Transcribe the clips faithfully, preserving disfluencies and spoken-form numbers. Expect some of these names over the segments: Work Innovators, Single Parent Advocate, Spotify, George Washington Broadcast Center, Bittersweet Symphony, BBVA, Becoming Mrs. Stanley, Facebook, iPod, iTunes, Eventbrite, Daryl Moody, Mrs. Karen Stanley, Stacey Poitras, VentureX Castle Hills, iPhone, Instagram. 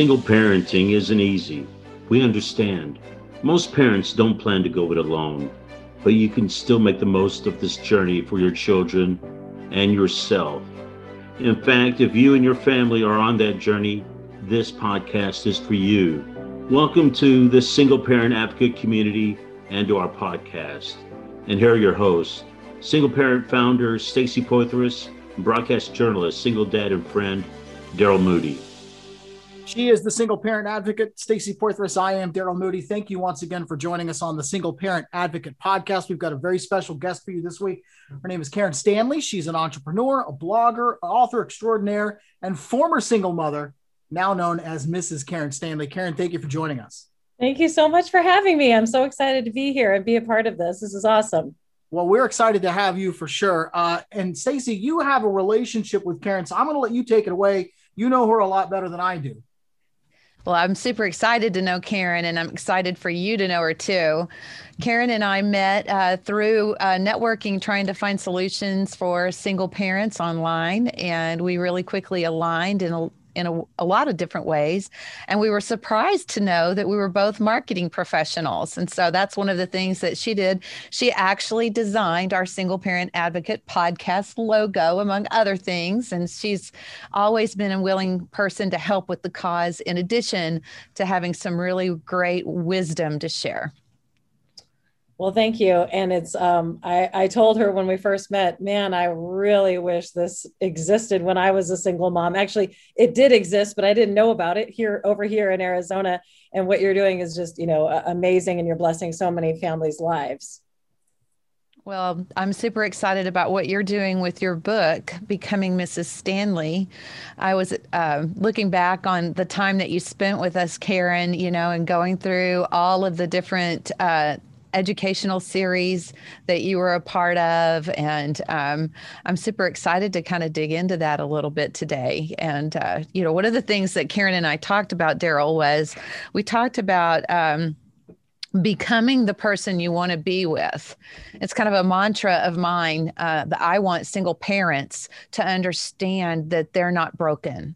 Single parenting isn't easy. We understand. Most parents don't plan to go it alone, but you can still make the most of this journey for your children and yourself. In fact, if you and your family are on that journey, this podcast is for you. Welcome to the Single Parent Advocate community and to our podcast. And here are your hosts, single parent founder Stacey Poitras and broadcast journalist, single dad and friend, Daryl Moody. She is the Single Parent Advocate, Stacey Poitras. I am Daryl Moody. Thank you once again for joining us on the Single Parent Advocate podcast. We've got a very special guest for you this week. Her name is Karen Stanley. She's an entrepreneur, a blogger, author extraordinaire, and former single mother, now known as Missus Karen Stanley. Karen, thank you for joining us. Thank you so much for having me. I'm so excited to be here and be a part of this. This is awesome. Well, we're excited to have you for sure. Uh, and Stacey, you have a relationship with Karen, so I'm going to let you take it away. You know her a lot better than I do. Well, I'm super excited to know Karen, and I'm excited for you to know her too. Karen and I met uh, through uh, networking, trying to find solutions for single parents online, and we really quickly aligned in a, in a, a lot of different ways. And we were surprised to know that we were both marketing professionals, and so that's one of the things that she did. She actually designed our Single Parent Advocate podcast logo, among other things, and she's always been a willing person to help with the cause, in addition to having some really great wisdom to share. Well, thank you. And it's, um, I, I told her when we first met, man, I really wish this existed when I was a single mom. Actually, it did exist, but I didn't know about it here over here in Arizona. And what you're doing is just, you know, amazing, and you're blessing so many families' lives. Well, I'm super excited about what you're doing with your book, Becoming Missus Stanley. I was uh, looking back on the time that you spent with us, Karen, you know, and going through all of the different uh educational series that you were a part of. And um, I'm super excited to kind of dig into that a little bit today. And, uh, you know, one of the things that Karen and I talked about, Daryl, was we talked about um, becoming the person you want to be with. It's kind of a mantra of mine uh, that I want single parents to understand that they're not broken.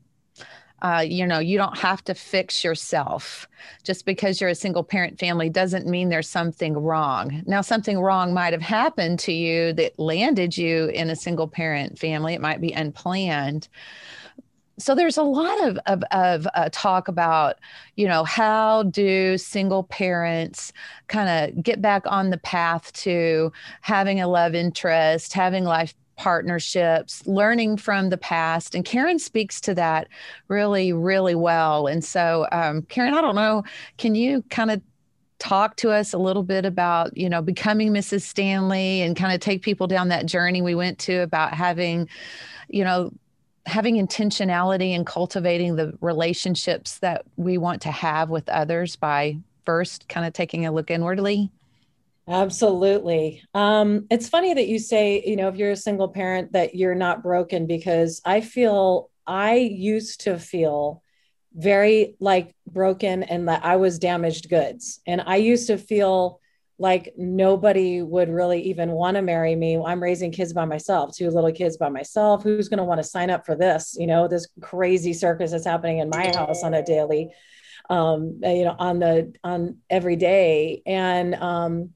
Uh, you know, you don't have to fix yourself. Just because you're a single parent family doesn't mean there's something wrong. Now, something wrong might have happened to you that landed you in a single parent family. It might be unplanned. So there's a lot of, of, of uh, talk about, you know, how do single parents kind of get back on the path to having a love interest, having life partnerships, learning from the past. And Karen speaks to that really, really well. And so, um, Karen, I don't know, can you kind of talk to us a little bit about, you know, becoming Missus Stanley and kind of take people down that journey we went to about having, you know, having intentionality and cultivating the relationships that we want to have with others by first kind of taking a look inwardly? Absolutely. Um, it's funny that you say, you know, if you're a single parent, that you're not broken, because I feel I used to feel very like broken and that I was damaged goods. And I used to feel like nobody would really even want to marry me. I'm raising kids by myself, two little kids by myself. Who's going to want to sign up for this? You know, this crazy circus that's happening in my house on a daily, um, you know, on the, on every day. And, um,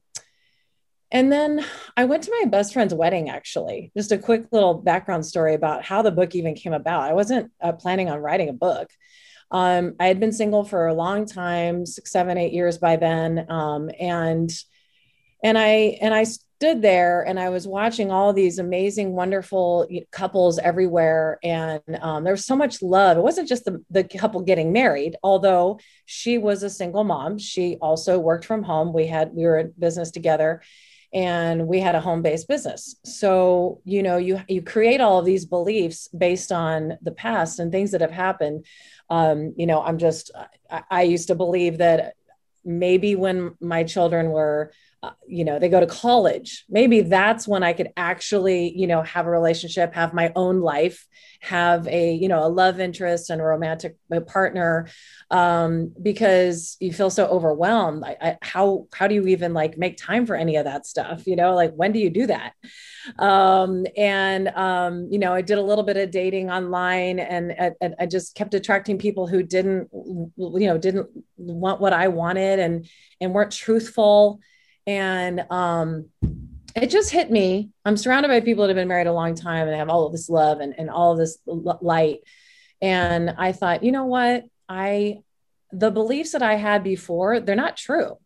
And then I went to my best friend's wedding, actually. Just a quick little background story about how the book even came about. I wasn't uh, planning on writing a book. Um, I had been single for a long time, six, seven, eight years by then. Um, and, and I, and I stood there and I was watching all these amazing, wonderful couples everywhere. And um, there was so much love. It wasn't just the, the couple getting married, although she was a single mom. She also worked from home. We had, we were in business together. And we had a home-based business. So, you know, you, you create all of these beliefs based on the past and things that have happened. Um, you know, I'm just, I, I used to believe that maybe when my children were uh, you know, they go to college. Maybe that's when I could actually, you know, have a relationship, have my own life, have a, you know, a love interest and a romantic partner, um, because you feel so overwhelmed. I, I, how, how do you even like make time for any of that stuff? You know, like, when do you do that? Um, and, um, you know, I did a little bit of dating online, and, and I just kept attracting people who didn't, you know, didn't want what I wanted and, and weren't truthful. And, um, it just hit me. I'm surrounded by people that have been married a long time and have all of this love and, and all of this light. And I thought, you know what, I, the beliefs that I had before, they're not true.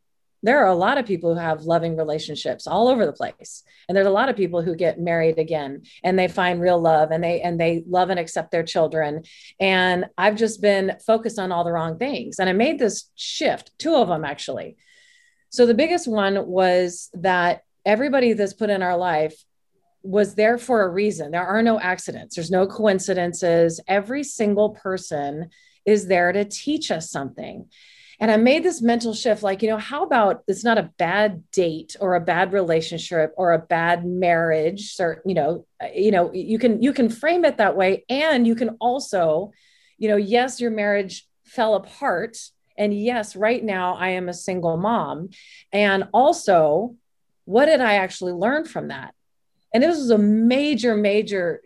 There are a lot of people who have loving relationships all over the place. And there's a lot of people who get married again and they find real love and they, and they love and accept their children. And I've just been focused on all the wrong things. And I made this shift, two of them actually. So the biggest one was that everybody that's put in our life was there for a reason. There are no accidents. There's no coincidences. Every single person is there to teach us something. And I made this mental shift, like, you know, how about it's not a bad date or a bad relationship or a bad marriage, or, you know, you know, you can, you can frame it that way. And you can also, you know, yes, your marriage fell apart. And yes, right now I am a single mom. And also, what did I actually learn from that? And this was a major, major,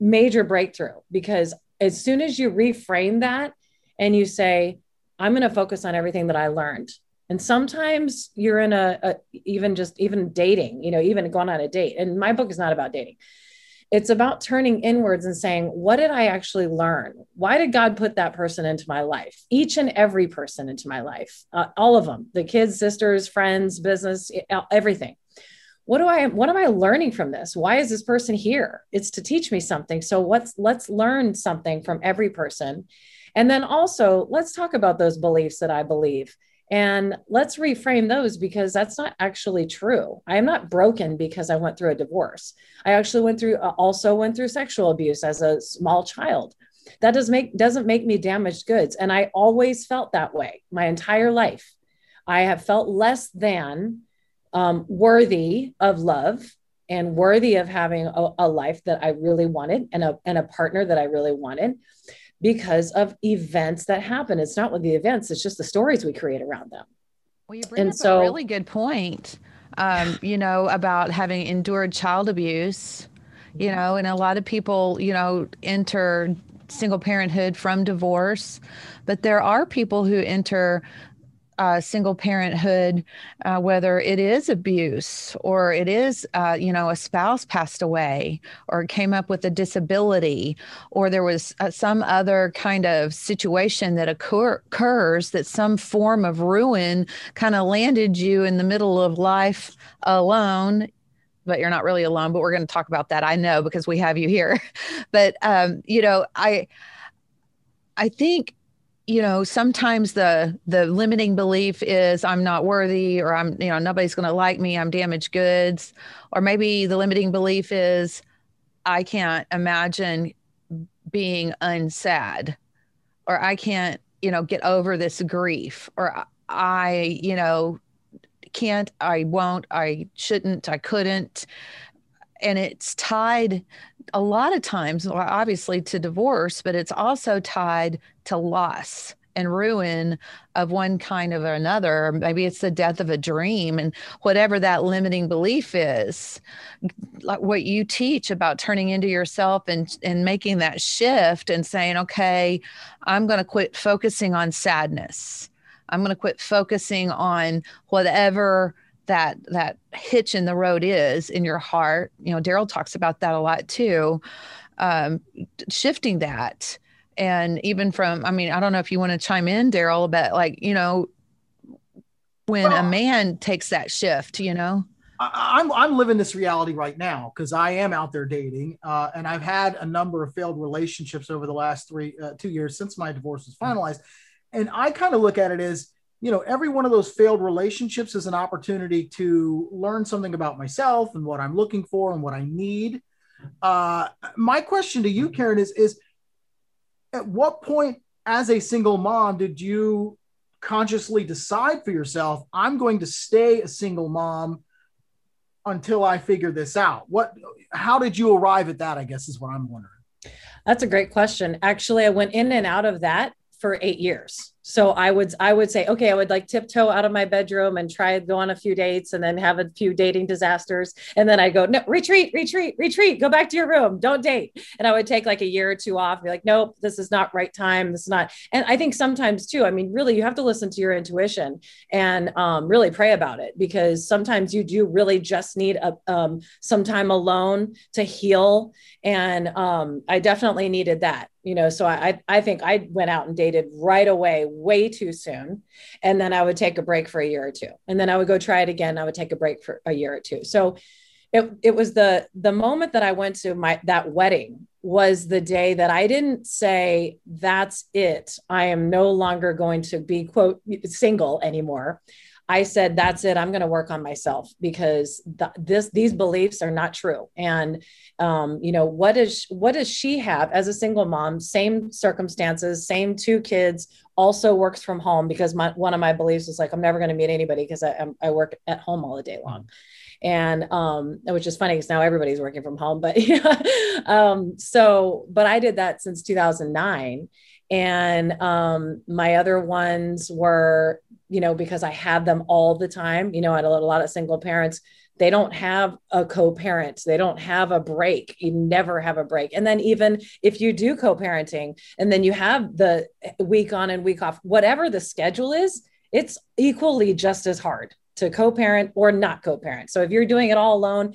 major breakthrough, because as soon as you reframe that and you say, I'm going to focus on everything that I learned. And sometimes you're in a, a, even just even dating, you know, even going on a date. And my book is not about dating. It's about turning inwards and saying, what did I actually learn? Why did God put that person into my life? Each and every person into my life, uh, all of them, the kids, sisters, friends, business, everything. What do I, what am I learning from this? Why is this person here? It's to teach me something. So what's, let's learn something from every person. And then also let's talk about those beliefs that I believe, and let's reframe those, because that's not actually true. I am not broken because I went through a divorce. I actually went through, also went through sexual abuse as a small child. That does make, doesn't make me damaged goods. And I always felt that way my entire life. I have felt less than um, worthy of love and worthy of having a, a life that I really wanted and a, and a partner that I really wanted, because of events that happen. It's not with the events, it's just the stories we create around them. Well, you bring and up so, a really good point, um, you know, about having endured child abuse, you know, and a lot of people, you know, enter single parenthood from divorce, but there are people who enter Uh, single parenthood, uh, whether it is abuse or it is, uh, you know, a spouse passed away or came up with a disability, or there was uh, some other kind of situation that occur- occurs that some form of ruin kind of landed you in the middle of life alone. But you're not really alone, but we're going to talk about that, I know, because we have you here. But, um, you know, I, I think you know, sometimes the, the limiting belief is I'm not worthy, or I'm, you know, nobody's going to like me. I'm damaged goods. Or maybe the limiting belief is I can't imagine being unsad, or I can't, you know, get over this grief, or I, you know, can't, I won't, I shouldn't, I couldn't. And it's tied a lot of times, obviously, to divorce, but it's also tied to loss and ruin of one kind of another. Maybe it's the death of a dream, and whatever that limiting belief is, like what you teach about turning into yourself and, and making that shift and saying, okay, I'm going to quit focusing on sadness. I'm going to quit focusing on whatever that that hitch in the road is in your heart. You know, Daryl talks about that a lot too, um, shifting that. And even from, I mean, I don't know if you want to chime in, Daryl, but like, you know, when well, a man takes that shift, you know, I, I'm, I'm living this reality right now, because I am out there dating, uh, and I've had a number of failed relationships over the last three, uh, two years since my divorce was finalized. And I kind of look at it as, you know, every one of those failed relationships is an opportunity to learn something about myself and what I'm looking for and what I need. Uh, my question to you, Karen, is, is at what point as a single mom did you consciously decide for yourself, I'm going to stay a single mom until I figure this out? What, how did you arrive at that, I guess, is what I'm wondering. That's a great question. Actually, I went in and out of that for eight years. So I would, I would say, okay, I would like tiptoe out of my bedroom and try to go on a few dates and then have a few dating disasters. And then I go, no, retreat, retreat, retreat, go back to your room. Don't date. And I would take like a year or two off and be like, nope, this is not right time. This is not. And I think sometimes too, I mean, really, you have to listen to your intuition and um, really pray about it, because sometimes you do really just need a, um, some time alone to heal. And um, I definitely needed that. You know, so I, I think I went out and dated right away, way too soon. And then I would take a break for a year or two. And then I would go try it again. I would take a break for a year or two. So it, it was the, the moment that I went to my, that wedding was the day that I didn't say, that's it. I am no longer going to be, quote, single anymore. I said, that's it. I'm going to work on myself, because th- this, these beliefs are not true. And, um, you know, what is, what does she have as a single mom, same circumstances, same two kids, also works from home, because my, one of my beliefs was like, I'm never going to meet anybody because I, I work at home all the day long. And, um, which is funny because now everybody's working from home, but, yeah. um, so, but I did that since two thousand nine. And, um, my other ones were, you know, because I had them all the time, you know, I had a lot of single parents, they don't have a co-parent. They don't have a break. You never have a break. And then even if you do co-parenting and then you have the week on and week off, whatever the schedule is, it's equally just as hard to co-parent or not co-parent. So if you're doing it all alone,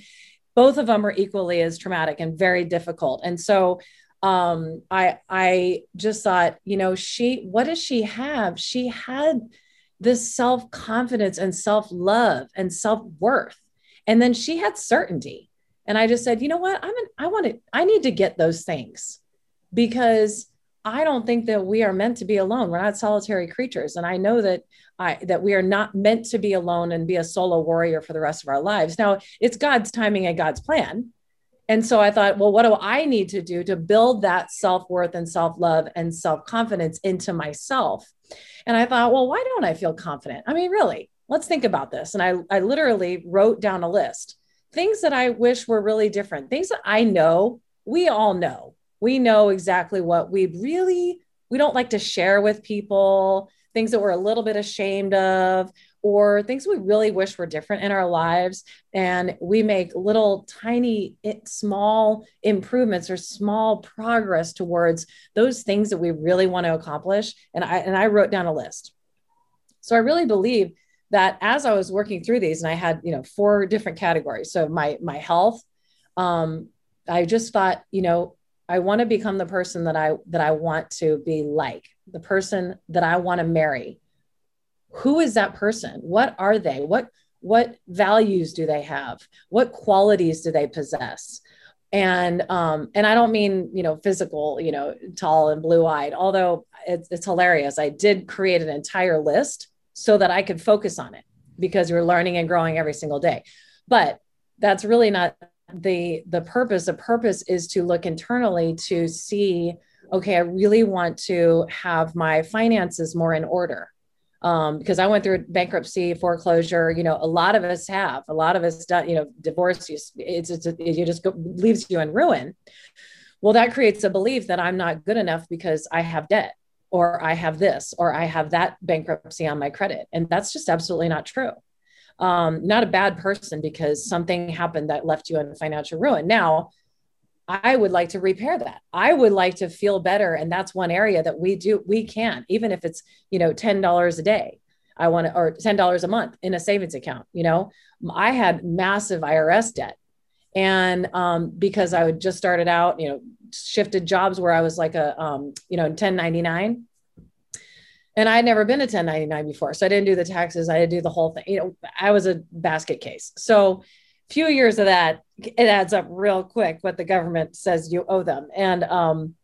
both of them are equally as traumatic and very difficult. And so um, I, I just thought, you know, she, what does she have? She had this self-confidence and self-love and self-worth. And then she had certainty. And I just said, you know what, I'm, an, I want to, I need to get those things, because I don't think that we are meant to be alone. We're not solitary creatures. And I know that I, that we are not meant to be alone and be a solo warrior for the rest of our lives. Now it's God's timing and God's plan. And so I thought, well, what do I need to do to build that self-worth and self-love and self-confidence into myself? And I thought, well, why don't I feel confident? I mean, really, let's think about this. And I, I literally wrote down a list, things that I wish were really different, things that I know, we all know, we know exactly what we really, we don't like to share with people, things that we're a little bit ashamed of, or things we really wish were different in our lives. And we make little tiny, small improvements or small progress towards those things that we really want to accomplish. And I, and I wrote down a list. So I really believe that as I was working through these, and I had, you know, four different categories. So my, my health, um, I just thought, you know, I want to become the person that I, that I want to be like, the person that I want to marry. Who is that person? What are they? What, what values do they have? What qualities do they possess? And, um, and I don't mean, you know, physical, you know, tall and blue eyed, although it's, it's hilarious. I did create an entire list so that I could focus on it, because you're learning and growing every single day, but that's really not the, the purpose. The purpose is to look internally to see, okay, I really want to have my finances more in order. Um, because I went through bankruptcy, foreclosure, you know, a lot of us have, a lot of us done, you know, divorce, you, it's, it's, it you just go, leaves you in ruin. Well, that creates a belief that I'm not good enough because I have debt, or I have this, or I have that bankruptcy on my credit. And that's just absolutely not true. Um, not a bad person because something happened that left you in financial ruin. Now, I would like to repair that. I would like to feel better. And that's one area that we do, we can, even if it's, you know, ten dollars a day, I want to, or ten dollars a month in a savings account. You know, I had massive I R S debt. And um, because I would just started out, you know, shifted jobs where I was like a, um, you know, ten ninety-nine. And I had never been a ten ninety-nine before. So I didn't do the taxes. I didn't do the whole thing. You know, I was a basket case. So few years of that, it adds up real quick what the government says you owe them. And, um,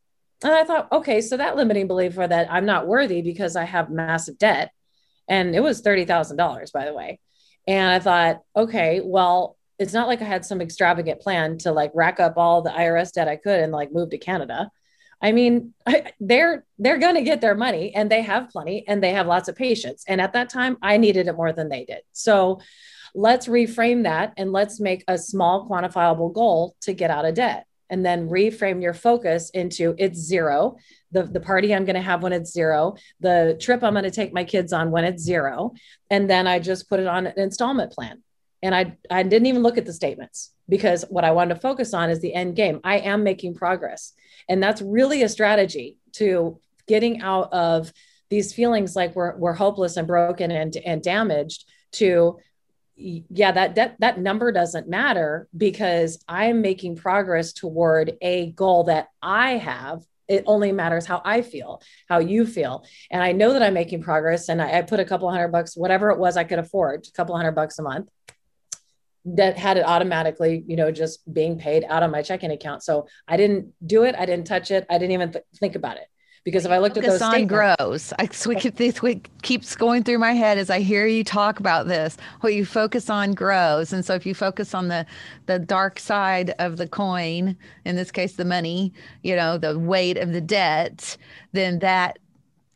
and I thought, okay, so that limiting belief for that I'm not worthy because I have massive debt, and it was thirty thousand dollars, by the way. And I thought, okay, well, it's not like I had some extravagant plan to like rack up all the I R S debt I could and like move to Canada. I mean, I, they're, they're going to get their money, and they have plenty, and they have lots of patience. And at that time, I needed it more than they did. So let's reframe that, and let's make a small quantifiable goal to get out of debt, and then reframe your focus into it's zero, the, the party I'm going to have when it's zero, the trip I'm going to take my kids on when it's zero. And then I just put it on an installment plan. And I, I didn't even look at the statements, because what I wanted to focus on is the end game. I am making progress. And that's really a strategy to getting out of these feelings like we're, we're hopeless and broken and, and damaged to, yeah, that, that, that number doesn't matter, because I'm making progress toward a goal that I have. It only matters how I feel, how you feel. And I know that I'm making progress, and I, I put a couple hundred bucks, whatever it was I could afford, a couple hundred bucks a month, that had it automatically, you know, just being paid out of my checking account. So I didn't do it. I didn't touch it. I didn't even th- think about it, because if I looked at those statements, grows. I, so we keep, this week keeps going through my head as I hear you talk about this. What you focus on grows. And so if you focus on the, the dark side of the coin, in this case, the money, you know, the weight of the debt, then that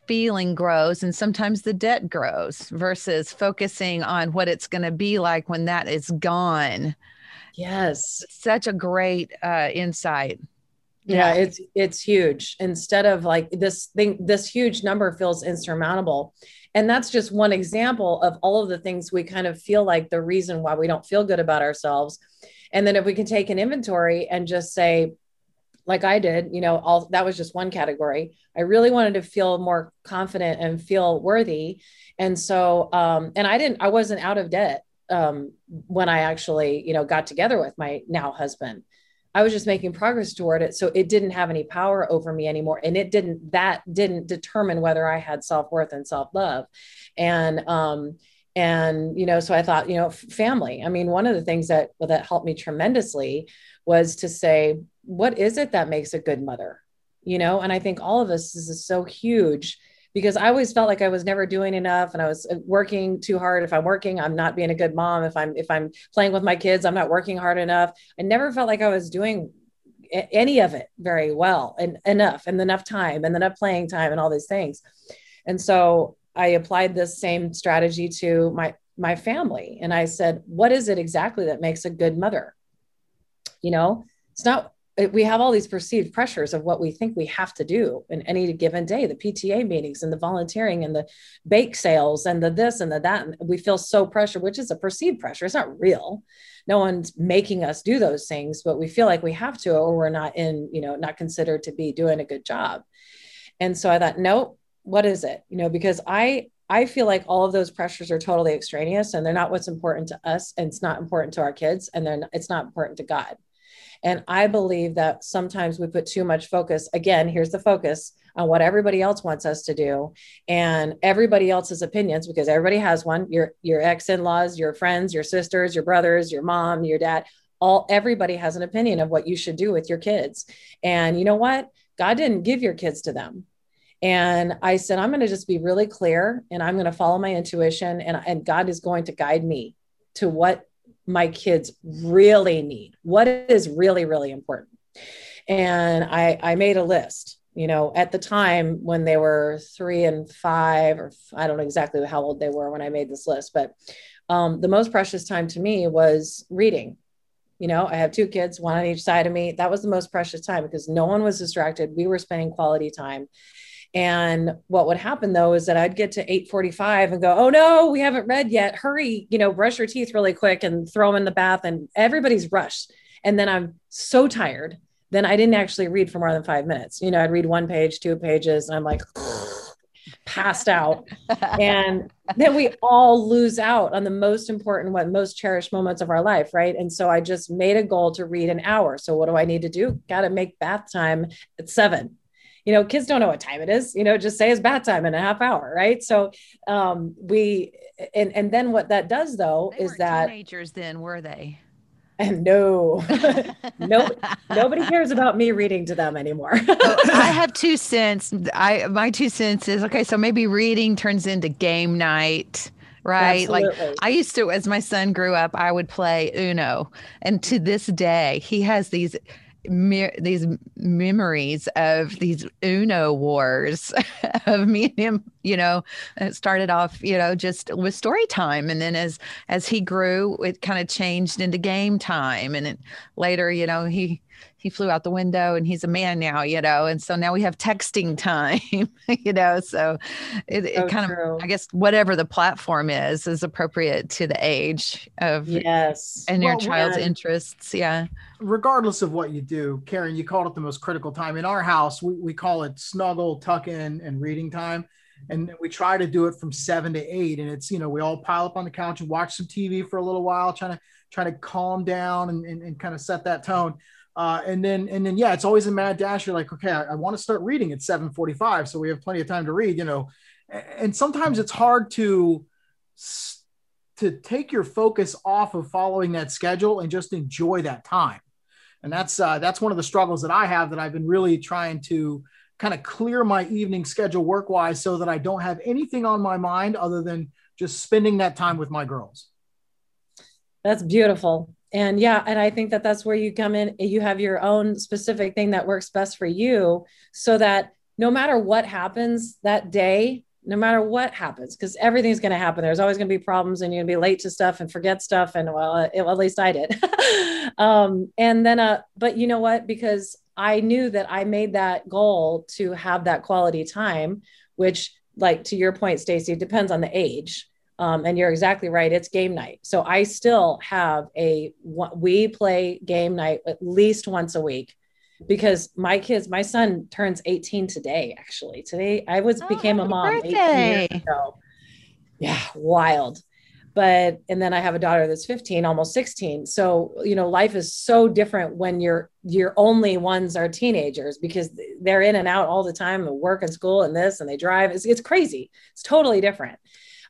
feeling grows, and sometimes the debt grows, versus focusing on what it's going to be like when that is gone. Yes. Such a great uh, insight. Yeah, yeah, it's, it's huge. Instead of like this thing, this huge number feels insurmountable. And that's just one example of all of the things we kind of feel like the reason why we don't feel good about ourselves. And then if we can take an inventory and just say, like I did, you know, all that was just one category. I really wanted to feel more confident and feel worthy. And so, um, and I didn't, I wasn't out of debt um, when I actually, you know, got together with my now husband. I was just making progress toward it. So it didn't have any power over me anymore. And it didn't, that didn't determine whether I had self-worth and self-love. And, um, and, you know, so I thought, you know, family, I mean, one of the things that, that helped me tremendously was to say, what is it that makes a good mother? You know, and I think all of us, this is so huge, because I always felt like I was never doing enough, and I was working too hard. If I'm working, I'm not being a good mom. If I'm, if I'm playing with my kids, I'm not working hard enough. I never felt like I was doing any of it very well and enough, and enough time and enough playing time and all these things. And so I applied this same strategy to my, my family. And I said, what is it exactly that makes a good mother? You know, it's not, we have all these perceived pressures of what we think we have to do in any given day, the P T A meetings and the volunteering and the bake sales and the this and the that. And we feel so pressured, which is a perceived pressure. It's not real. No one's making us do those things, but we feel like we have to, or we're not in, you know, not considered to be doing a good job. And so I thought, no, what is it? You know, because I, I feel like all of those pressures are totally extraneous, and they're not what's important to us, and it's not important to our kids, and then it's not important to God. And I believe that sometimes we put too much focus. Again, here's the focus on what everybody else wants us to do, and everybody else's opinions, because everybody has one. Your, your ex-in-laws, your friends, your sisters, your brothers, your mom, your dad, all, everybody has an opinion of what you should do with your kids. And you know what? God didn't give your kids to them. And I said, I'm going to just be really clear, and I'm going to follow my intuition, and, and God is going to guide me to what my kids really need, what is really, really important. And I, I made a list, you know, at the time when they were three and five, or I don't know exactly how old they were when I made this list, but um, the most precious time to me was reading. You know, I have two kids, one on each side of me. That was the most precious time, because no one was distracted. We were spending quality time. And what would happen though, is that I'd get to eight forty-five and go, oh no, we haven't read yet. Hurry, you know, brush your teeth really quick and throw them in the bath, and everybody's rushed. And then I'm so tired. Then I didn't actually read for more than five minutes. You know, I'd read one page, two pages, and I'm like passed out. And then we all lose out on the most important, what most cherished moments of our life. Right. And so I just made a goal to read an hour. So what do I need to do? Got to make bath time at seven. You know, kids don't know what time it is, you know, just say it's bath time in a half hour. Right. So, um, we, and, and then what that does though, they is that teenagers then, were they? And no, no, nobody cares about me reading to them anymore. So I have two cents. I, my two cents is, okay, so maybe reading turns into game night. Right. Absolutely. Like I used to, as my son grew up, I would play Uno. And to this day, he has these me- these memories of these Uno wars of me and him. You know, it started off, you know, just with story time. And then as, as he grew, it kind of changed into game time. And it, later, you know, he, he flew out the window and he's a man now, you know, and so now we have texting time, you know, so it, it so kind true. of, I guess, whatever the platform is, is appropriate to the age of yes and well, your child's interests. Yeah. Regardless of what you do, Karen, you called it the most critical time in our house. We, we call it snuggle, tuck in, and reading time. And we try to do it from seven to eight. And it's, you know, we all pile up on the couch and watch some T V for a little while, trying to, trying to calm down and, and, and kind of set that tone. Uh, and then, and then, yeah, it's always a mad dash. You're like, okay, I, I want to start reading at seven forty-five. So we have plenty of time to read, you know, and, and sometimes it's hard to, to take your focus off of following that schedule and just enjoy that time. And that's, uh, that's one of the struggles that I have, that I've been really trying to kind of clear my evening schedule work-wise so that I don't have anything on my mind other than just spending that time with my girls. That's beautiful. And yeah, and I think that that's where you come in. You have your own specific thing that works best for you so that no matter what happens that day, no matter what happens, because everything's going to happen. There's always going to be problems and you're going to be late to stuff and forget stuff. And well, it, well at least I did. um, and then, uh, but you know what, because I knew that I made that goal to have that quality time, which, like, to your point, Stacey, depends on the age. Um, and you're exactly right. It's game night. So I still have a, we play game night at least once a week because my kids, my son turns eighteen today, actually today. I was, oh, became a mom eighteen years ago. Yeah. Wild. But, and then I have a daughter that's fifteen, almost sixteen. So, you know, life is so different when your, your only ones are teenagers because they're in and out all the time, and work and school and this, and they drive. It's, it's crazy. It's totally different.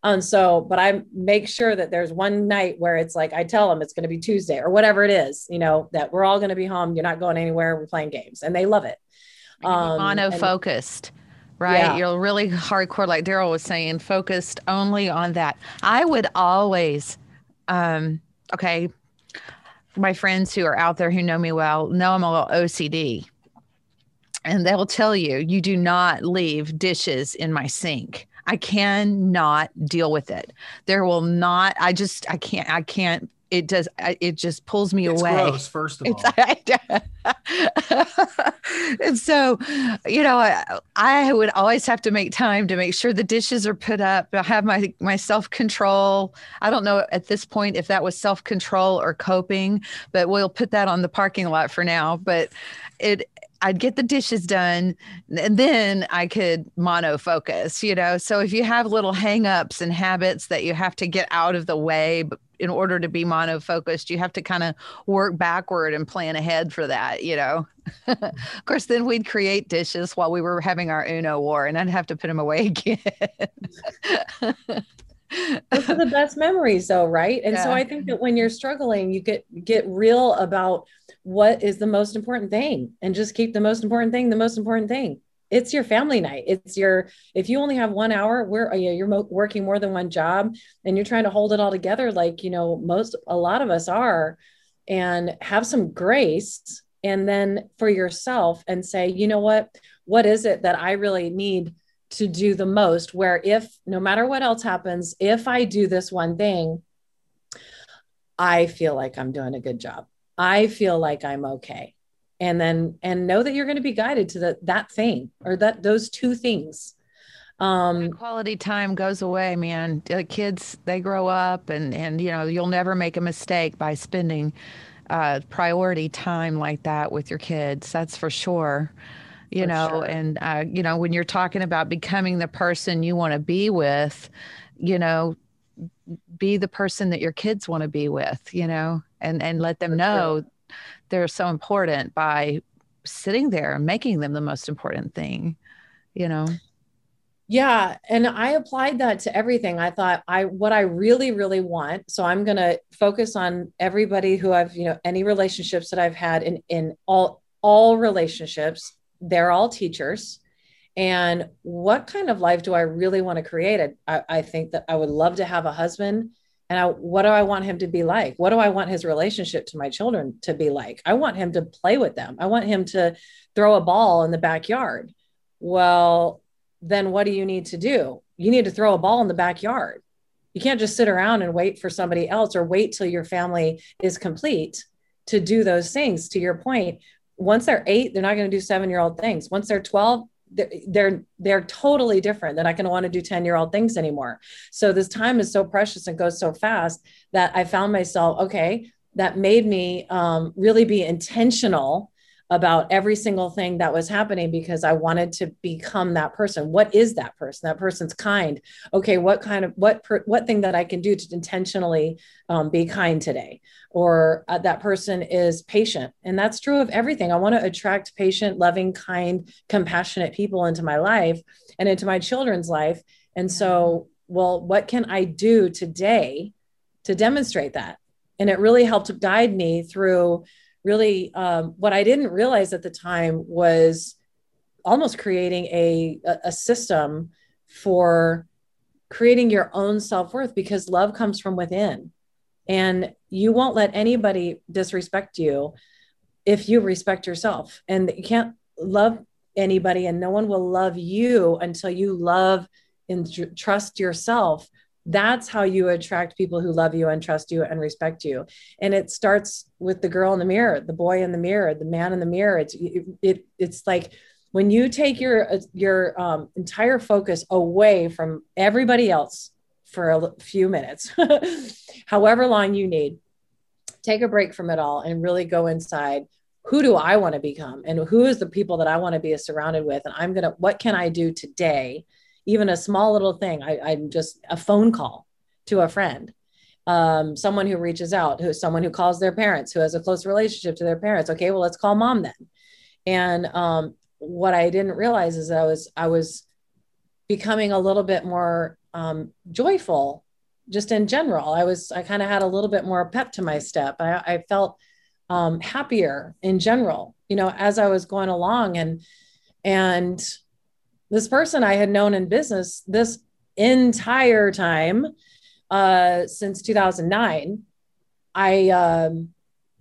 Um, so, but I make sure that there's one night where it's like, I tell them it's going to be Tuesday or whatever it is, you know, that we're all going to be home. You're not going anywhere. We're playing games, and they love it. Um, mono focused, right? Yeah. You're really hardcore. Like Daryl was saying, focused only on that. I would always, um, okay. My friends who are out there who know me well, know I'm a little O C D, and they'll tell you, you do not leave dishes in my sink. I cannot deal with it. There will not, I just, I can't, I can't, it does, I, it just pulls me it's away. It's gross, first of all. I, and so, you know, I, I would always have to make time to make sure the dishes are put up. I have my, my self-control. I don't know at this point if that was self-control or coping, but we'll put that on the parking lot for now. But it, I'd get the dishes done and then I could mono focus, you know? So if you have little hangups and habits that you have to get out of the way in order to be mono focused, you have to kind of work backward and plan ahead for that, you know? Of course, then we'd create dishes while we were having our Uno war, and I'd have to put them away again. Those are the best memories though, right? And yeah. So I think that when you're struggling, you get, get real about what is the most important thing and just keep the most important thing, the most important thing. It's your family night. It's your, if you only have one hour where you know, you're working more than one job and you're trying to hold it all together, like, you know, most, a lot of us are, and have some grace. And then for yourself and say, you know what, what is it that I really need to do the most, where if no matter what else happens, if I do this one thing, I feel like I'm doing a good job. I feel like I'm okay. And then, and know that you're going to be guided to the, that thing or that those two things. Um, quality time goes away, man. The kids, they grow up and, and, you know, you'll never make a mistake by spending uh, priority time like that with your kids. That's for sure. You For know, sure. and, uh, you know, when you're talking about becoming the person you want to be with, you know, be the person that your kids want to be with, you know, and, and let them For know sure. they're so important by sitting there and making them the most important thing, you know? Yeah. And I applied that to everything. I thought I, what I really, really want. So I'm going to focus on everybody who I've, you know, any relationships that I've had in, in all, all relationships. They're all teachers. And what kind of life do I really want to create? I, I think that I would love to have a husband And I, what do I want him to be like? What do I want his relationship to my children to be like? I want him to play with them. I want him to throw a ball in the backyard. Well, then what do you need to do? You need to throw a ball in the backyard. You can't just sit around and wait for somebody else or wait till your family is complete to do those things. To your point, once they're eight, they're not going to do seven-year-old things. Once they're twelve, they're, they're, they're totally different. They're not going to want to do ten-year-old things anymore. So this time is so precious and goes so fast that I found myself, okay, that made me um, really be intentional about every single thing that was happening, because I wanted to become that person. What is that person? That person's kind. Okay. What kind of, what, per, what thing that I can do to intentionally um, be kind today? Or uh, that person is patient. And that's true of everything. I want to attract patient, loving, kind, compassionate people into my life and into my children's life. And so, well, what can I do today to demonstrate that? And it really helped guide me through really um, what I didn't realize at the time was almost creating a, a system for creating your own self-worth, because love comes from within, and you won't let anybody disrespect you if you respect yourself. And you can't love anybody, and no one will love you until you love and trust yourself. That's how you attract people who love you and trust you and respect you. And it starts with the girl in the mirror, the boy in the mirror, the man in the mirror. It's, it, it, it's like when you take your, your um, entire focus away from everybody else for a few minutes, however long you need, take a break from it all and really go inside. Who do I want to become? And who is the people that I want to be surrounded with? And I'm going to, what can I do today? Even a small little thing, I, I'm just a phone call to a friend, um, someone who reaches out, who someone who calls their parents, who has a close relationship to their parents. Okay, well, let's call mom then. And um, what I didn't realize is I was I was becoming a little bit more um, joyful, just in general. I was I kind of had a little bit more pep to my step. I, I felt um, happier in general, you know, as I was going along, and and. This person I had known in business this entire time, uh, since two thousand nine, I, um,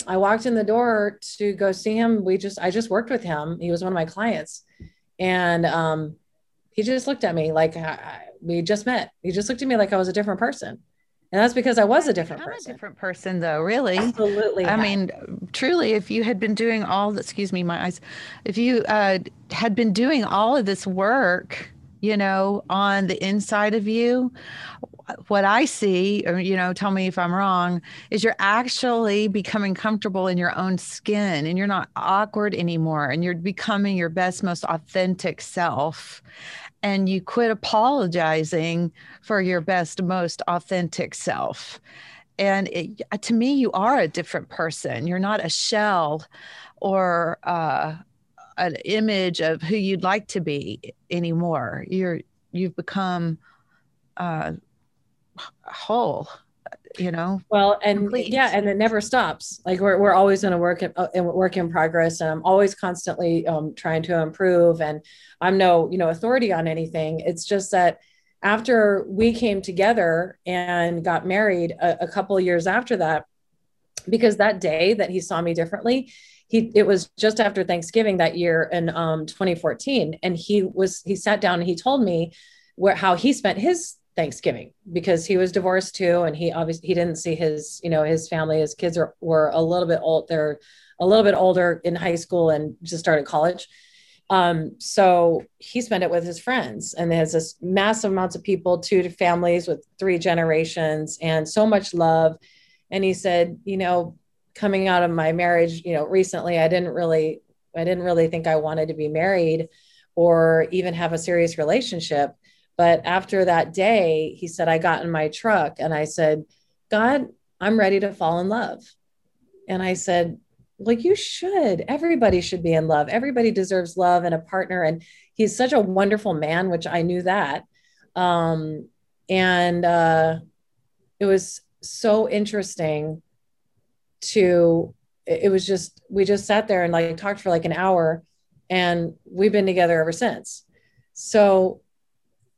I walked in the door to go see him. We just, I just worked with him. He was one of my clients, and, um, he just looked at me like I, I, we just met. He just looked at me like I was a different person. And that's because I was a different I'm person. A different person, though, really. Absolutely. I not. mean, truly, if you had been doing all that, excuse me, my eyes, if you uh, had been doing all of this work, you know, on the inside of you, what I see, or, you know, tell me if I'm wrong, is you're actually becoming comfortable in your own skin, and you're not awkward anymore, and you're becoming your best, most authentic self. And you quit apologizing for your best, most authentic self. And it, to me, you are a different person. You're not a shell or uh, an image of who you'd like to be anymore. You're, you've become uh, whole, you know? Well, and complete. Yeah, and it never stops. Like we're, we're always going to work in, uh, work in progress, and I'm always constantly um, trying to improve, and I'm no, you know, authority on anything. It's just that after we came together and got married a, a couple of years after that, because that day that he saw me differently, he, it was just after Thanksgiving that year in um, twenty fourteen. And he was, he sat down and he told me where, how he spent his Thanksgiving, because he was divorced too. And he obviously, he didn't see his, you know, his family, his kids are, were a little bit old. They're a little bit older in high school and just started college. Um, so he spent it with his friends, and there's this massive amounts of people, two families with three generations and so much love. And he said, you know, coming out of my marriage, you know, recently, I didn't really, I didn't really think I wanted to be married or even have a serious relationship. But after that day, he said, I got in my truck and I said, God, I'm ready to fall in love. And I said, well, you should, everybody should be in love. Everybody deserves love and a partner. And he's such a wonderful man, which I knew that. Um, and uh, it was so interesting to, it was just, we just sat there and like talked for like an hour, and we've been together ever since. So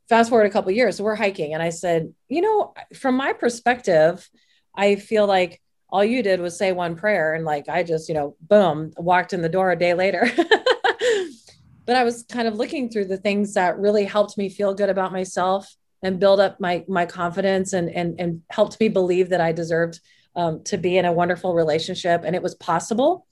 fast forward a couple of years, we're hiking. And I said, you know, from my perspective, I feel like all you did was say one prayer. And like, I just, you know, boom, walked in the door a day later. But I was kind of looking through the things that really helped me feel good about myself and build up my, my confidence and, and, and helped me believe that I deserved um, to be in a wonderful relationship. And it was possible.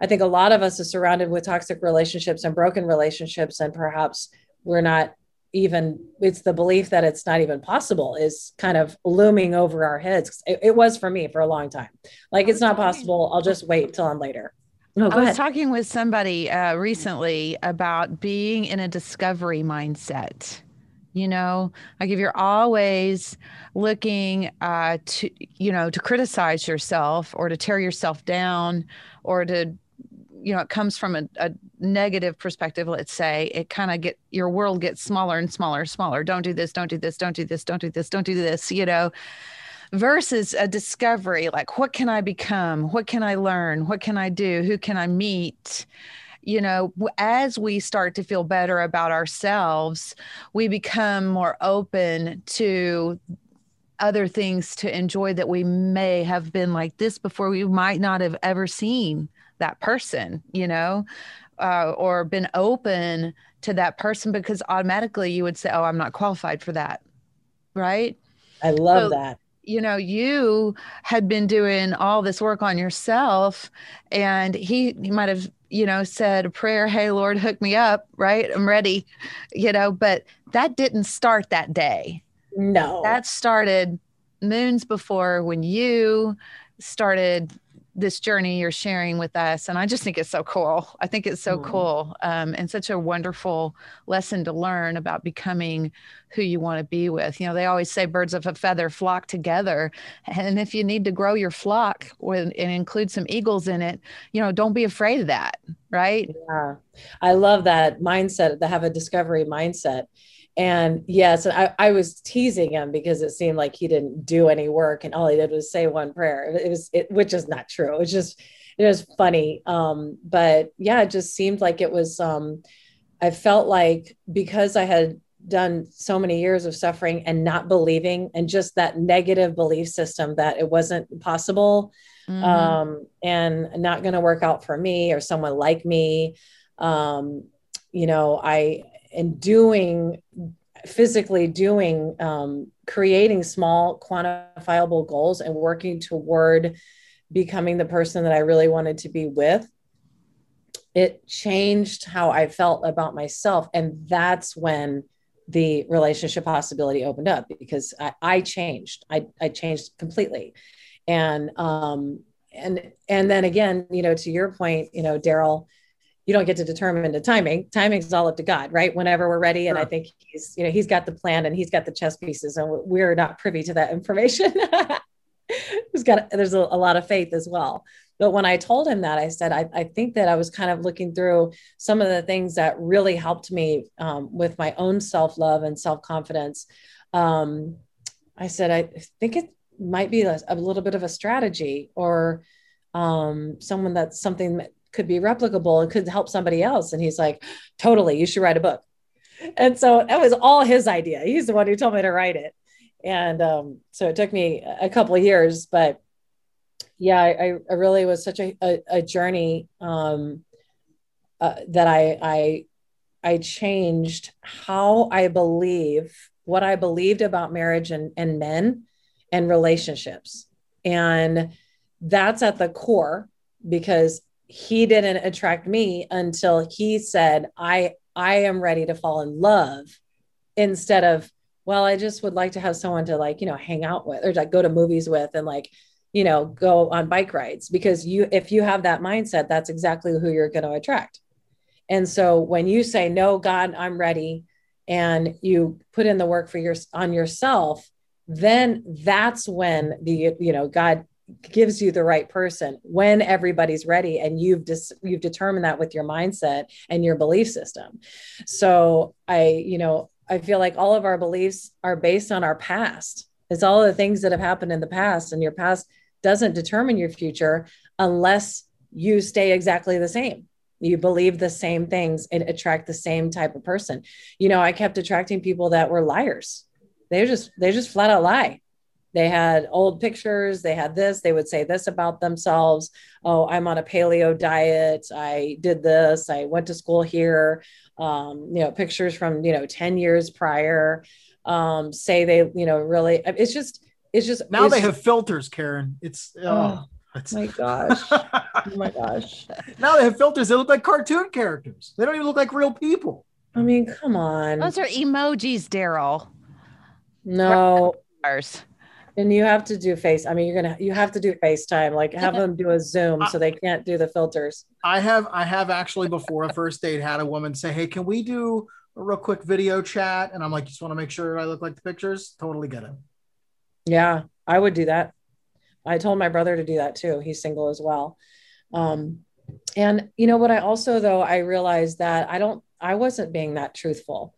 I think a lot of us are surrounded with toxic relationships and broken relationships. And perhaps we're not even, it's the belief that it's not even possible is kind of looming over our heads. It, it was for me for a long time. Like, it's not possible. I'll just wait till I'm later. No, I was talking with somebody uh, recently about being in a discovery mindset. You know, like if you're always looking uh, to, you know, to criticize yourself or to tear yourself down or to, you know, it comes from a, a negative perspective, let's say, it kind of get, your world gets smaller and smaller, smaller. Don't do this, don't do this, don't do this, don't do this, don't do this, you know. Versus a discovery, like, what can I become? What can I learn? What can I do? Who can I meet? You know, as we start to feel better about ourselves, we become more open to other things to enjoy that we may have been like this before. We might not have ever seen that person, you know, uh, or been open to that person, because automatically you would say, oh, I'm not qualified for that. Right. I love so, that. You know, you had been doing all this work on yourself, and he, he might have, you know, said a prayer, hey, Lord, hook me up, right? I'm ready, you know, but that didn't start that day. No. That started moons before, when you started this journey you're sharing with us. And I just think it's so cool. I think it's so mm-hmm. cool um, and such a wonderful lesson to learn about becoming who you want to be with. You know, they always say birds of a feather flock together. And if you need to grow your flock with, and include some eagles in it, you know, don't be afraid of that. Right. Yeah, I love that mindset, to have a discovery mindset. And yes, I, I was teasing him because it seemed like he didn't do any work and all he did was say one prayer. It was, it, which is not true. It was just, it was funny. Um, but yeah, it just seemed like it was, um, I felt like because I had done so many years of suffering and not believing, and just that negative belief system that it wasn't possible, mm-hmm. um, and not going to work out for me or someone like me. Um, you know, I, and doing physically doing, um, creating small quantifiable goals and working toward becoming the person that I really wanted to be with. It changed how I felt about myself. And that's when the relationship possibility opened up, because I, I changed, I, I changed completely. And, um, and, and then again, you know, to your point, you know, Daryl, you don't get to determine the timing. Timing's all up to God, right? Whenever we're ready. And I think he's, you know, he's got the plan and he's got the chess pieces, and we're not privy to that information. He's got, there's a, a lot of faith as well. But when I told him that, I said, I, I think that I was kind of looking through some of the things that really helped me um, with my own self-love and self-confidence. Um, I said, I think it might be a, a little bit of a strategy, or um, someone that's something that could be replicable and could help somebody else. And he's like, totally, you should write a book. And so that was all his idea. He's the one who told me to write it. And um, so it took me a couple of years, but yeah, I, I really was such a, a, a journey um, uh, that I, I, I changed how I believe, what I believed about marriage and, and men and relationships. And that's at the core, because he didn't attract me until he said, I, I am ready to fall in love, instead of, well, I just would like to have someone to, like, you know, hang out with, or like go to movies with, and like, you know, go on bike rides. Because you, if you have that mindset, that's exactly who you're going to attract. And so when you say, no, God, I'm ready, and you put in the work for your, on yourself, then that's when the, you know, God gives you the right person, when everybody's ready, and you've just, dis- you've determined that with your mindset and your belief system. So I, you know, I feel like all of our beliefs are based on our past. It's all the things that have happened in the past, and your past doesn't determine your future unless you stay exactly the same. you believe the same things and attract the same type of person. You know, I kept attracting people that were liars. They just, they just flat out lie. They had old pictures. They had this, they would say this about themselves. Oh, I'm on a paleo diet. I did this. I went to school here. Um, you know, pictures from, you know, ten years prior, um, say they, you know, really, it's just, it's just, now it's, they have filters, Karen. It's, oh, it's, my gosh. Oh my gosh. Now they have filters. They look like cartoon characters. They don't even look like real people. I mean, come on. Those are emojis, Daryl. No. And you have to do face. I mean, you're going to, you have to do FaceTime, like have them do a Zoom so they can't do the filters. I have, I have actually before a first date had a woman say, hey, can we do a real quick video chat? And I'm like, just want to make sure I look like the pictures. Totally get it. Yeah, I would do that. I told my brother to do that too. He's single as well. Um, and you know what, I also, though, I realized that I don't, I wasn't being that truthful.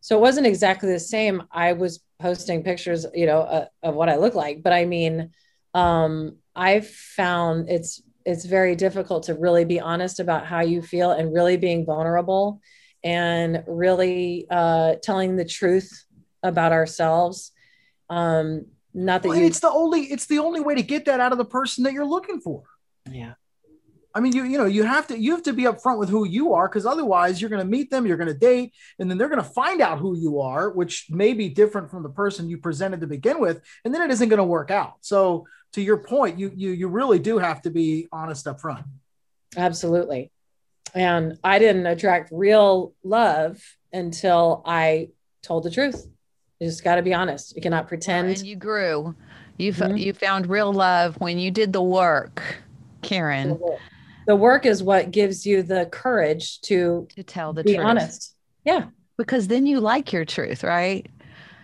So it wasn't exactly the same. I was posting pictures, you know, uh, of what I look like, but I mean, um, I've found it's, it's very difficult to really be honest about how you feel and really being vulnerable and really, uh, telling the truth about ourselves. Um, not that well, you, it's the only, it's the only way to get that out of the person that you're looking for. Yeah. I mean, you, you know, you have to, you have to be upfront with who you are, because otherwise you're going to meet them, you're going to date, and then they're going to find out who you are, which may be different from the person you presented to begin with. And then it isn't going to work out. So to your point, you, you, you really do have to be honest upfront. Absolutely. And I didn't attract real love until I told the truth. You just got to be honest. You cannot pretend. And you grew, you, f- mm-hmm. you found real love when you did the work, Karen. The work. The work is what gives you the courage to, to tell the be truth. Honest. Yeah. Because then you like your truth, right?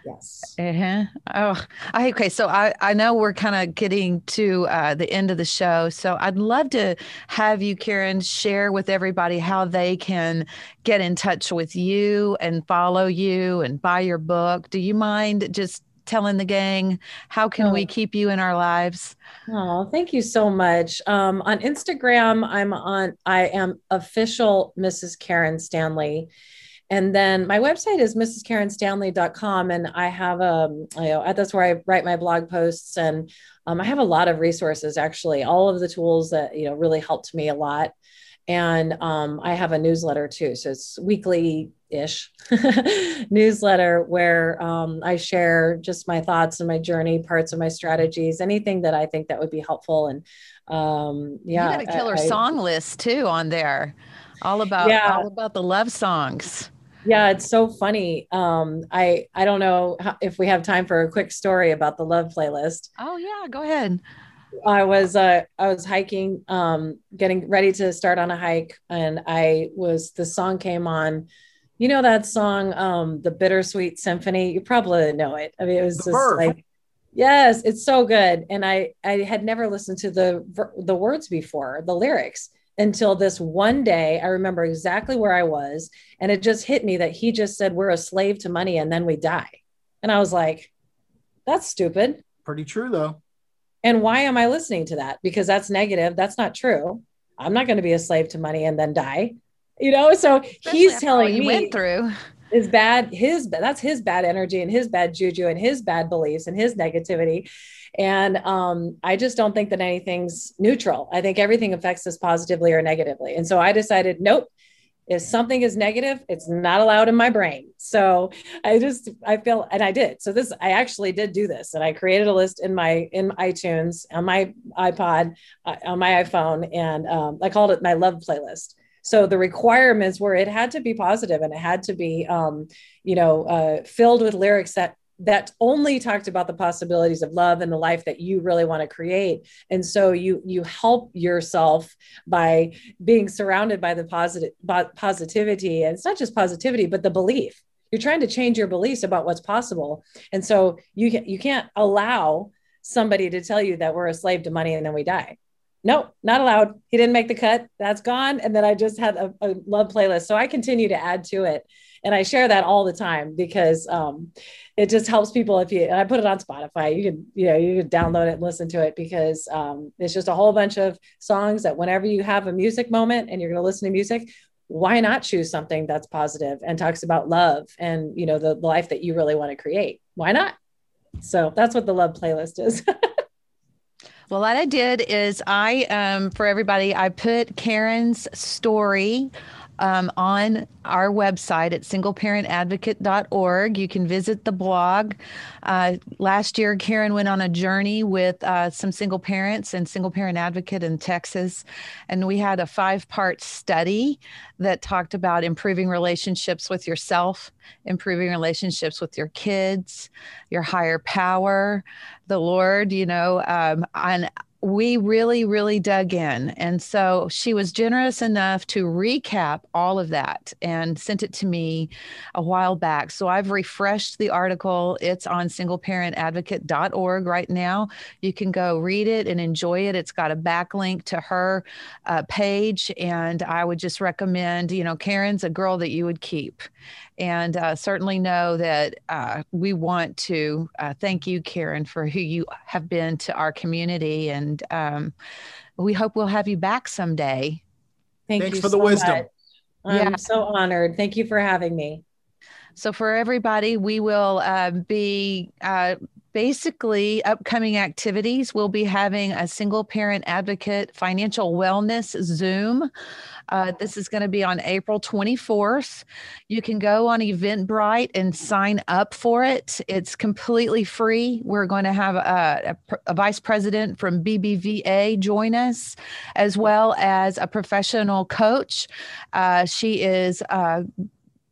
Yes. Uh-huh. Oh, I, okay. So I, I know we're kind of getting to uh, the end of the show. So I'd love to have you, Karen, share with everybody how they can get in touch with you and follow you and buy your book. Do you mind just telling the gang, how can oh. we keep you in our lives? Oh, thank you so much. Um, on Instagram, I'm on, I am official Missus Karen Stanley. And then my website is missus karen stanley dot com. And I have a, you know, that's where I write my blog posts. And um, I have a lot of resources, actually, all of the tools that, you know, really helped me a lot. And um, I have a newsletter too. So it's weekly-ish newsletter where um, I share just my thoughts and my journey, parts of my strategies, anything that I think that would be helpful. And um, yeah, you got a killer I, song I, list too on there, all about yeah. all about the love songs. Yeah, it's so funny. Um, I I don't know how, if we have time for a quick story about the love playlist. Oh yeah, go ahead. I was, uh, I was hiking, um, getting ready to start on a hike. And I was, the song came on, you know, that song, um, the Bittersweet Symphony, you probably know it. I mean, it was the just birth. Like, yes, it's so good. And I, I had never listened to the, the words before, the lyrics, until this one day. I remember exactly where I was, and it just hit me that he just said, we're a slave to money and then we die. And I was like, that's stupid. Pretty true though. And why am I listening to that? Because that's negative. That's not true. I'm not going to be a slave to money and then die, you know? So especially he's telling me went through is bad. His, that's his bad energy and his bad juju and his bad beliefs and his negativity. And um, I just don't think that anything's neutral. I think everything affects us positively or negatively. And so I decided, nope, if something is negative, it's not allowed in my brain. So I just, I feel, and I did. So this, I actually did do this, and I created a list in my, in iTunes, on my iPod, uh, on my iPhone. And um, I called it my love playlist. So the requirements were, it had to be positive, and it had to be, um, you know, uh, filled with lyrics that, that only talked about the possibilities of love and the life that you really want to create. And so you, you help yourself by being surrounded by the positive positivity. And it's not just positivity, but the belief. You're trying to change your beliefs about what's possible. And so you, you can't allow somebody to tell you that we're a slave to money and then we die. no, not allowed. He didn't make the cut. That's gone. And then I just had a, a love playlist. So I continue to add to it. And I share that all the time because um, it just helps people. If you, and I put it on Spotify, you can, you know, you can download it and listen to it because um, it's just a whole bunch of songs that whenever you have a music moment and you're going to listen to music, why not choose something that's positive and talks about love and, you know, the life that you really want to create? Why not? So that's what the love playlist is. Well, what I did is I, um, for everybody, I put Karen's story Um, on our website at single parent advocate dot org. You can visit the blog. Uh, last year, Karen went on a journey with uh, some single parents and Single Parent Advocate in Texas. And we had a five-part study that talked about improving relationships with yourself, improving relationships with your kids, your higher power, the Lord, you know, um, on we really, really dug in. And so she was generous enough to recap all of that and sent it to me a while back. So I've refreshed the article. It's on single parent advocate dot org right now. You can go read it and enjoy it. It's got a backlink to her uh, page. And I would just recommend, you know, Karen's a girl that you would keep. And uh, certainly know that uh, we want to uh, thank you, Karen, for who you have been to our community. And um, we hope we'll have you back someday. Thank Thanks you for the so wisdom. Much. I'm yeah. so honored. Thank you for having me. So for everybody, we will uh, be uh, basically upcoming activities. We'll be having a Single Parent Advocate Financial Wellness Zoom. Uh, this is going to be on April twenty-fourth. You can go on Eventbrite and sign up for it. It's completely free. We're going to have a, a, a vice president from B B V A join us, as well as a professional coach. Uh, she is uh,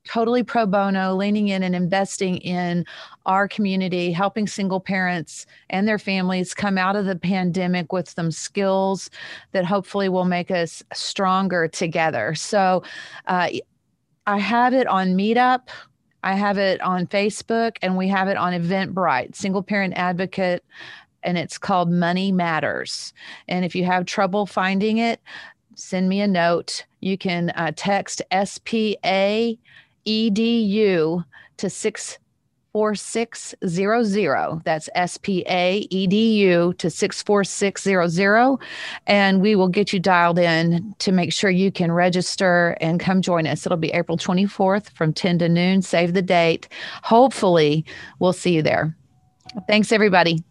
totally pro bono, leaning in and investing in our community, helping single parents and their families come out of the pandemic with some skills that hopefully will make us stronger together. So uh, I have it on Meetup, I have it on Facebook, and we have it on Eventbrite, Single Parent Advocate, and it's called Money Matters. And if you have trouble finding it, send me a note. You can uh, text S P A E D U to six four six zero zero. That's S P A E D U to six four six zero zero. And we will get you dialed in to make sure you can register and come join us. It'll be April twenty-fourth from ten to noon. Save the date. Hopefully, we'll see you there. Thanks, everybody.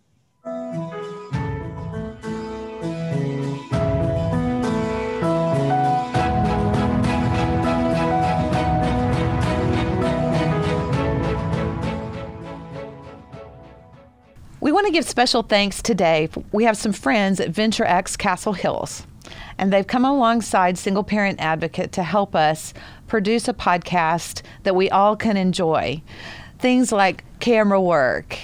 We want to give special thanks today. We have some friends at VentureX Castle Hills, and they've come alongside Single Parent Advocate to help us produce a podcast that we all can enjoy. Things like camera work,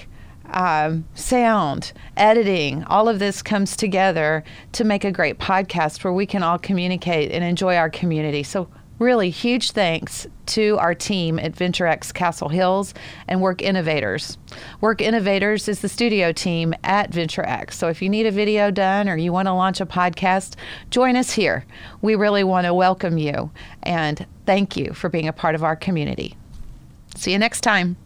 um, sound, editing, all of this comes together to make a great podcast where we can all communicate and enjoy our community. So really huge thanks to our team at VentureX Castle Hills and Work Innovators. Work Innovators is the studio team at VentureX. So if you need a video done or you want to launch a podcast, join us here. We really want to welcome you and thank you for being a part of our community. See you next time.